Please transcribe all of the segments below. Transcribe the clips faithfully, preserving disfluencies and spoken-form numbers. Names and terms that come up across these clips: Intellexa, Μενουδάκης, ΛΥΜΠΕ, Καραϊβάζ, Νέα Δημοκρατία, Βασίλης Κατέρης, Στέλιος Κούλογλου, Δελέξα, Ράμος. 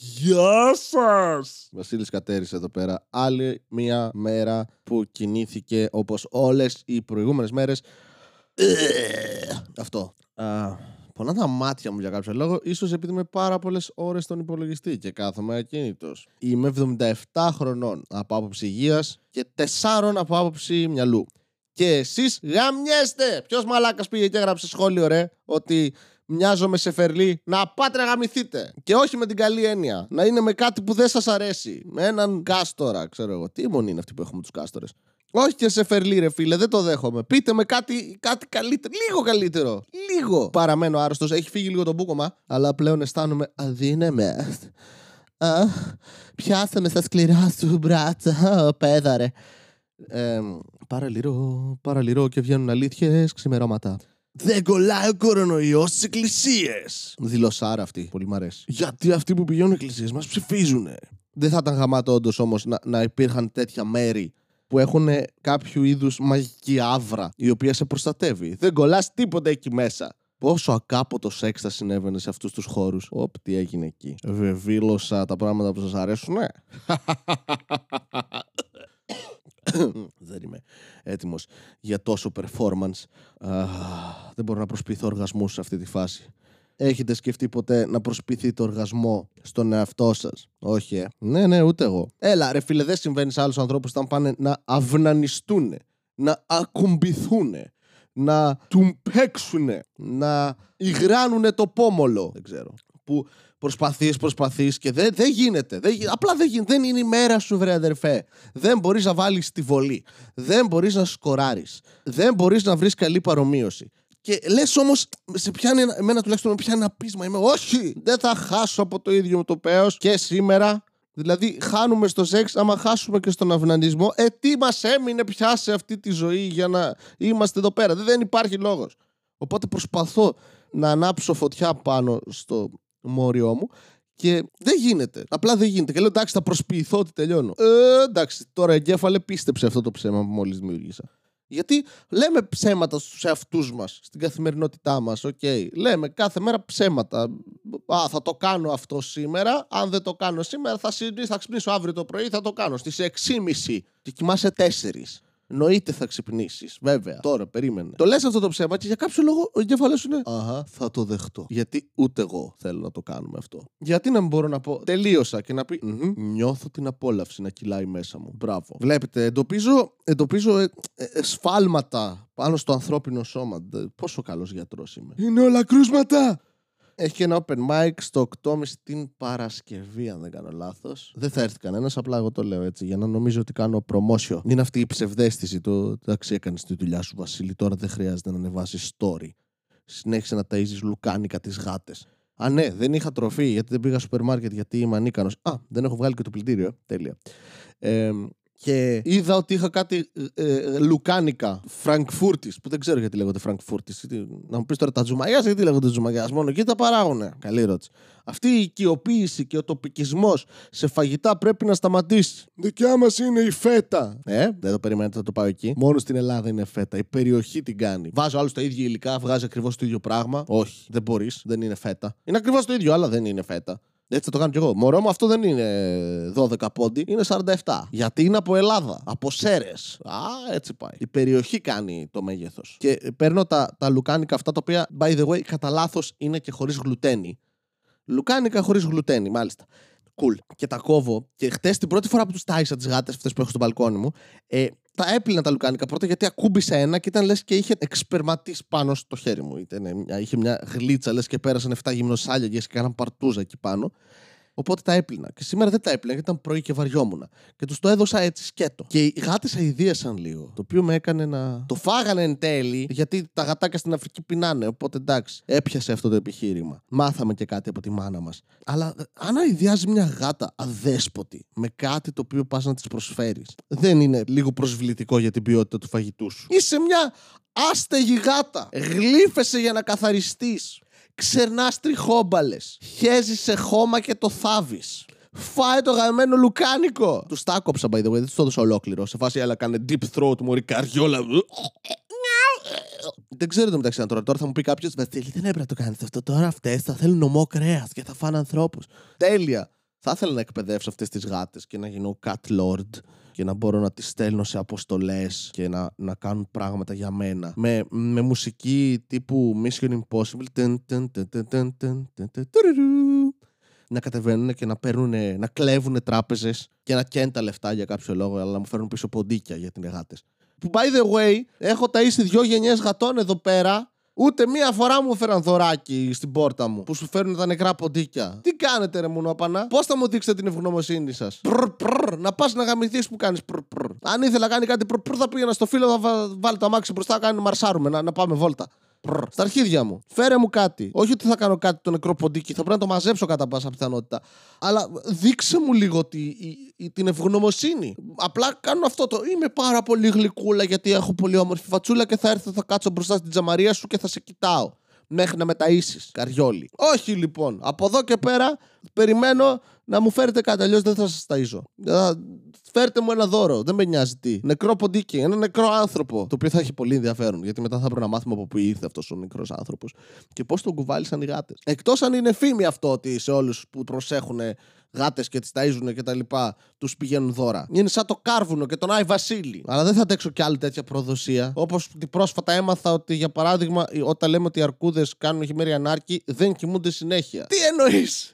Γεια σας! Βασίλης Κατέρης εδώ πέρα. Άλλη μια μέρα που κινήθηκε όπως όλες οι προηγούμενες μέρες. Αυτό. Uh, πονά τα μάτια μου για κάποιο λόγο, ίσως επειδή είμαι πάρα πολλές ώρες στον υπολογιστή και κάθομαι ακίνητος. Είμαι εβδομήντα επτά χρονών από άποψη υγείας και τεσσάρων από άποψη μυαλού. Και εσείς γαμιέστε! Ποιος μαλάκας πήγε και έγραψε σχόλιο, ρε, ότι μοιάζομαι σε φερλί? Να πάτε να γαμηθείτε. Και όχι με την καλή έννοια. Να είναι με κάτι που δεν σας αρέσει. Με έναν κάστορα, ξέρω εγώ. Τι μόνοι είναι αυτοί που έχουμε τους κάστορες? Όχι και σε φερλί, ρε φίλε, δεν το δέχομαι. Πείτε με κάτι, κάτι καλύτερο. Λίγο καλύτερο. Λίγο. Παραμένω άρρωστος. Έχει φύγει λίγο το μπούκομα. Αλλά πλέον αισθάνομαι αδύναμε. Πιάσε με στα σκληρά σου μπράτσα, πέδαρε. Ε, παραλυρώ, παραλυρώ και βγαίνουν αλήθειες ξημερώματα. Δεν κολλάει ο κορονοϊός στις εκκλησίες. Δηλωσάρα αυτή, πολύ μ' αρέσει. Γιατί αυτοί που πηγαίνουν εκκλησίες μας ψηφίζουνε. Δεν θα ήταν γαμάτο όντως όμως να, να υπήρχαν τέτοια μέρη που έχουν κάποιο είδους μαγική άβρα η οποία σε προστατεύει. Δεν κολλάς τίποτα εκεί μέσα. Πόσο ακάποτο σεξ θα συνέβαινε σε αυτούς τους χώρους. Οπ, τι έγινε εκεί. Βεβήλωσα τα πράγματα που σας αρέσουνε. Δεν είμαι έτοιμος για τόσο performance. Α, δεν μπορώ να προσποιηθώ οργασμούς σε αυτή τη φάση. Έχετε σκεφτεί ποτέ να προσποιηθείτε οργασμό στον εαυτό σας? Όχι, ε. Ναι, ναι, ούτε εγώ. Έλα, ρε φίλε, δεν συμβαίνει σε άλλους ανθρώπους όταν πάνε να αυνανιστούν, να ακουμπηθούν, να τουμπέξουν, να υγράνουν το πόμολο. Δεν ξέρω. Που προσπαθείς, προσπαθείς και δεν, δεν γίνεται. Δεν, απλά δεν γίνεται. Δεν είναι η μέρα σου, βρε αδερφέ. Δεν μπορείς να βάλεις τη βολή. Δεν μπορείς να σκοράρεις. Δεν μπορείς να βρεις καλή παρομοίωση. Και λες όμως, σε πιάνει, εμένα τουλάχιστον με πιάνει ένα πείσμα. Είμαι, όχι, δεν θα χάσω από το ίδιο μου το πέος και σήμερα. Δηλαδή, χάνουμε στο σεξ, άμα χάσουμε και στον αυνανισμό, ε, τι μας έμεινε πια σε αυτή τη ζωή για να είμαστε εδώ πέρα? Δεν υπάρχει λόγος. Οπότε προσπαθώ να ανάψω φωτιά πάνω στο μόριό μου και δεν γίνεται. Απλά δεν γίνεται. Και λέω, εντάξει, θα προσποιηθώ ότι τελειώνω. Ε, εντάξει, τώρα εγκέφαλε, πίστεψε αυτό το ψέμα που μόλις δημιούργησα. Γιατί λέμε ψέματα στους εαυτούς μας, στην καθημερινότητά μας. Οκ. Okay. Λέμε κάθε μέρα ψέματα. Α, θα το κάνω αυτό σήμερα. Αν δεν το κάνω σήμερα, θα, συ, θα ξυπνήσω αύριο το πρωί, θα το κάνω στις έξι και μισή και κοιμάσαι τέσσερις. Νοείται θα ξυπνήσεις, βέβαια. Τώρα, περίμενε. Το λες αυτό το ψέμα και για κάποιο λόγο ο εγκέφαλος σου είναι. Αχα, θα το δεχτώ. Γιατί ούτε εγώ θέλω να το κάνουμε αυτό. Γιατί να μην μπορώ να πω τελείωσα και να πει mm-hmm. Νιώθω την απόλαυση να κυλάει μέσα μου. Μπράβο. Βλέπετε, εντοπίζω, εντοπίζω ε, ε, ε, σφάλματα πάνω στο ανθρώπινο σώμα. Πόσο καλός γιατρός είμαι. Είναι όλα κρούσματα. Έχει και ένα open mic στο οκτώ και τριάντα την Παρασκευή, αν δεν κάνω λάθος. Δεν θα έρθει κανένας, απλά εγώ το λέω έτσι, για να νομίζω ότι κάνω promotion. Είναι αυτή η ψευδαίσθηση, το εντάξει, έκανες τη δουλειά σου, Βασίλη, τώρα δεν χρειάζεται να ανεβάσεις story. Συνέχισε να ταΐζεις λουκάνικα τις γάτες. Α, ναι, δεν είχα τροφή, γιατί δεν πήγα σούπερ μάρκετ, γιατί είμαι ανίκανος. Α, δεν έχω βγάλει και το πλυντήριο. Τέλεια. Ε, Και είδα ότι είχα κάτι ε, λουκάνικα Φραγκφούρτης, που δεν ξέρω γιατί λέγονται Φραγκφούρτης. Να μου πεις τώρα, τα τζουμαγιάς, γιατί λέγονται τζουμαγιάς? Μόνο εκεί τα παράγουνε. Καλή ερώτηση. Αυτή η οικειοποίηση και ο τοπικισμός σε φαγητά πρέπει να σταματήσει. Δικιά μας είναι η φέτα. Ε, δεν το περιμένετε, θα το πάω εκεί. Μόνο στην Ελλάδα είναι φέτα. Η περιοχή την κάνει. Βάζω άλλους τα ίδια υλικά, βγάζει ακριβώς το ίδιο πράγμα. Όχι, δεν μπορείς, δεν είναι φέτα. Είναι ακριβώς το ίδιο, αλλά δεν είναι φέτα. Έτσι θα το κάνω κι εγώ. Μωρό μου, αυτό δεν είναι δώδεκα πόντι, είναι σαράντα επτά. Γιατί είναι από Ελλάδα, από Σέρες. Α, έτσι πάει. Η περιοχή κάνει το μέγεθος. Και παίρνω τα, τα λουκάνικα αυτά, τα οποία, by the way, κατά λάθος είναι και χωρίς γλουτένι. Λουκάνικα χωρίς γλουτένι, μάλιστα. Cool. Και τα κόβω. Και χτες την πρώτη φορά που τους τάισα τις γάτες, αυτές που έχω στο μπαλκόνι μου, ε, τα έπλυνα τα λουκάνικα πρώτα, γιατί ακούμπησα ένα και ήταν λες και είχε εξπερματίσει πάνω στο χέρι μου. Ήταν, είχε μια γλίτσα, λες και πέρασαν επτά γυμνοσάλιαγες και κάναν παρτούζα εκεί πάνω. Οπότε τα έπλυνα. Και σήμερα δεν τα έπλυνα, γιατί ήταν πρωί και βαριόμουν. Και τους το έδωσα έτσι σκέτο. Και οι γάτες αηδίασαν λίγο. Το οποίο με έκανε να. Το φάγανε εν τέλει, γιατί τα γατάκια στην Αφρική πεινάνε. Οπότε εντάξει, έπιασε αυτό το επιχείρημα. Μάθαμε και κάτι από τη μάνα μας. Αλλά αν αηδιάζει μια γάτα αδέσποτη με κάτι το οποίο πας να της προσφέρεις, δεν είναι λίγο προσβλητικό για την ποιότητα του φαγητού σου? Είσαι μια άστεγη γάτα. Γλύφεσαι για να καθαριστείς. Ξερνάς τριχόμπαλες. Χέζεις σε χώμα και το θάβεις. Φάε το γαμμένο λουκάνικο. Τους τα κόψα, by the way, δεν τους το έδωσα ολόκληρο. Σε φάση, έλα, κάνε deep throat, μωρή καριόλα. δεν ξέρω το μεταξύ τώρα. Τώρα θα μου πει κάποιος, Βασίλη, δεν έπρεπε να το κάνεις αυτό. Τώρα αυτές θα θέλουν ομό κρέας και θα φάνε ανθρώπους. Τέλεια. Θα ήθελα να εκπαιδεύσω αυτές τις γάτες και να γίνω cat lord και να μπορώ να τις στέλνω σε αποστολές και να, να κάνουν πράγματα για μένα. Με, με μουσική τύπου Mission Impossible. Να κατεβαίνουν και να παίρνουν, να κλέβουν τράπεζες και να καίνουν τα λεφτά για κάποιο λόγο, αλλά να μου φέρνουν πίσω ποντίκια γιατί είναι γάτες. Που by the way, έχω ταΐσει δυο γενιές γατών εδώ πέρα. Ούτε μία φορά μου έφεραν δωράκι στην πόρτα μου που σου φέρνουν τα νεκρά ποντίκια. Τι κάνετε, ρε μουνόπανα, πώς θα μου δείξετε την ευγνωμοσύνη σας? Πρρ, πρρ, να πας να γαμηθείς που κάνεις πρρ, πρρ. Αν ήθελα να κάνει κάτι πρρ, πρρ, θα πήγαινα στο φίλο, θα βα... βάλει το αμάξι μπροστά, να κάνει μαρσάρουμε, να, να πάμε βόλτα. Πρρ. Στα αρχίδια μου. Φέρε μου κάτι. Όχι ότι θα κάνω κάτι το νεκρό ποντίκι, θα πρέπει να το μαζέψω κατά πάσα πιθανότητα. Αλλά δείξε μου λίγο τη, η, η, την ευγνωμοσύνη. Απλά κάνω αυτό το. Είμαι πάρα πολύ γλυκούλα γιατί έχω πολύ όμορφη φατσούλα και θα έρθω, θα κάτσω μπροστά στην τζαμαρία σου και θα σε κοιτάω. Μέχρι να μεταΐσεις, καριόλι. Όχι λοιπόν. Από εδώ και πέρα περιμένω να μου φέρετε κάτι. Αλλιώς δεν θα σας ταΐζω. Φέρτε μου ένα δώρο. Δεν με νοιάζει τι. Νεκρό ποντίκι. Ένα νεκρό άνθρωπο. Το οποίο θα έχει πολύ ενδιαφέρον. Γιατί μετά θα πρέπει να μάθουμε από πού ήρθε αυτός ο νεκρός άνθρωπος. Και πώς τον κουβάλισαν οι γάτες. Εκτός αν είναι φήμη αυτό ότι σε όλους που προσέχουν γάτες και τις ταΐζουν και τα λοιπά, τους πηγαίνουν δώρα. Είναι σαν το κάρβουνο και τον Άι Βασίλη. Αλλά δεν θα αντέξω κι άλλη τέτοια προδοσία. Όπως πρόσφατα έμαθα ότι, για παράδειγμα, όταν λέμε ότι οι αρκούδες κάνουν χειμερή ανάρκη, δεν κοιμούνται συνέχεια. Τι εννοείς?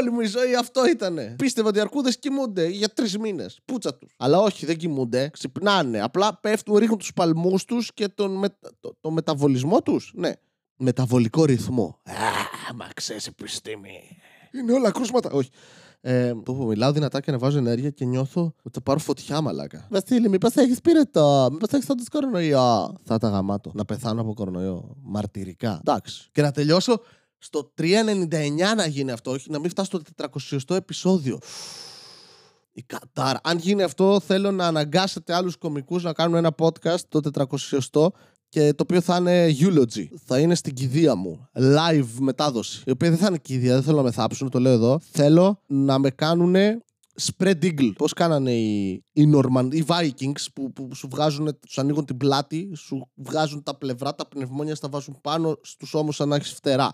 Όλη μου η ζωή αυτό ήτανε. Πίστευα ότι οι αρκούδες κοιμούνται για τρεις μήνες. Πούτσα τους. Αλλά όχι, δεν κοιμούνται. Ξυπνάνε. Απλά πέφτουν, ρίχνουν τους παλμούς τους και τον μετα... το... το μεταβολισμό τους. Ναι. Μεταβολικό ρυθμό. Α, μα ξέρεις επιστήμη. Είναι όλα κρούσματα. Όχι. Ε, το που μιλάω δυνατά και ανεβάζω ενέργεια και νιώθω ότι θα πάρω φωτιά, μαλάκα. Βασίλη, μήπως θα έχεις πυρετό, μήπως θα έχεις τότε κορονοϊό. Θα τα γαμάτω. Να πεθάνω από κορονοϊό. Μαρτυρικά. Εντάξει. Και να τελειώσω στο τριακόσια ενενήντα εννιά να γίνει αυτό, όχι να μην φτάσει στο τετρακόσιο επεισόδιο. Η κατάρα. Αν γίνει αυτό, θέλω να αναγκάσετε άλλους κωμικούς να κάνουν ένα podcast το τετρακόσιο. Και το οποίο θα είναι eulogy. Θα είναι στην κηδεία μου. Live μετάδοση. Η οποία δεν θα είναι κηδεία, δεν θέλω να με θάψουν, το λέω εδώ. Θέλω να με κάνουνε spread eagle. Πώς κάνανε οι, οι, Norman, οι Vikings που, που σου βγάζουν, τους ανοίγουν την πλάτη, σου βγάζουν τα πλευρά, τα πνευμόνια, στα βάζουν πάνω στους ώμους σαν να έχεις φτερά.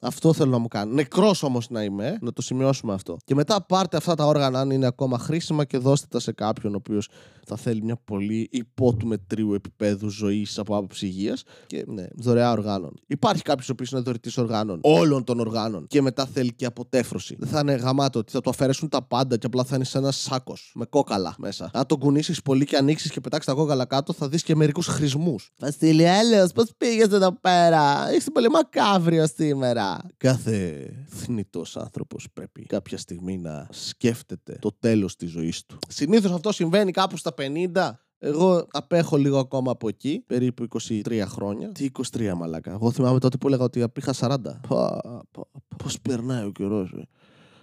Αυτό θέλω να μου κάνω. Νεκρός όμως να είμαι, να το σημειώσουμε αυτό. Και μετά πάρτε αυτά τα όργανα, αν είναι ακόμα χρήσιμα, και δώστε τα σε κάποιον ο οποίος θα θέλει μια πολύ υπό του μετρίου επίπεδου ζωής από άποψη υγείας. Και ναι, δωρεά οργάνων. Υπάρχει κάποιος ο οποίος είναι δωρητής οργάνων, όλων των οργάνων, και μετά θέλει και αποτέφρωση. Δεν θα είναι γαμάτο ότι θα του αφαιρέσουν τα πάντα και απλά θα είναι σε ένα σάκος με κόκαλα μέσα. Αν τον κουνήσεις πολύ και ανοίξεις και πετάξεις τα κόκαλα κάτω, θα δεις και μερικούς χρησμούς. Βασίλη, έλεος, πώς πήγες εδώ πέρα? Είσαι πολύ μακάβριο σήμερα. Κάθε θνητός άνθρωπος πρέπει κάποια στιγμή να σκέφτεται το τέλος της ζωής του. Συνήθως αυτό συμβαίνει κάπου στα πενήντα. Εγώ απέχω λίγο ακόμα από εκεί, περίπου είκοσι τρία χρόνια. Τι είκοσι τρία, μαλάκα. Εγώ θυμάμαι τότε που έλεγα ότι απήχα σαράντα. Πα, πα, πώς περνάει ο καιρός, ε.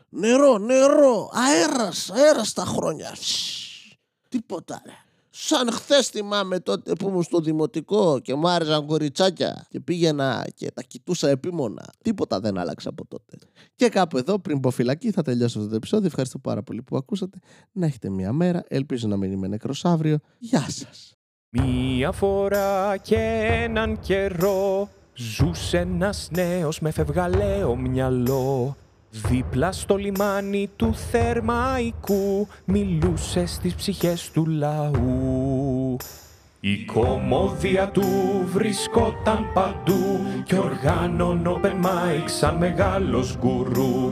Νερό, νερό, αέρας, αέρας στα χρόνια. Τίποτα, ρε. Σαν χθες θυμάμαι τότε που ήμουν στο δημοτικό και μου άρεσαν κοριτσάκια και πήγαινα και τα κοιτούσα επίμονα. Τίποτα δεν άλλαξα από τότε. Και κάπου εδώ, πριν πω φυλακή, θα τελειώσω αυτό το επεισόδιο. Ευχαριστώ πάρα πολύ που ακούσατε. Να έχετε μια μέρα. Ελπίζω να μην είμαι νεκρός αύριο. Γεια σας. Μια φορά και έναν καιρό ζούσε ένας νέος με φευγαλαίο μυαλό. Δίπλα στο λιμάνι του Θερμαϊκού μιλούσε στις ψυχές του λαού. Η κομμόδια του βρισκόταν παντού και οργάνων open mic σαν μεγάλος γκουρού.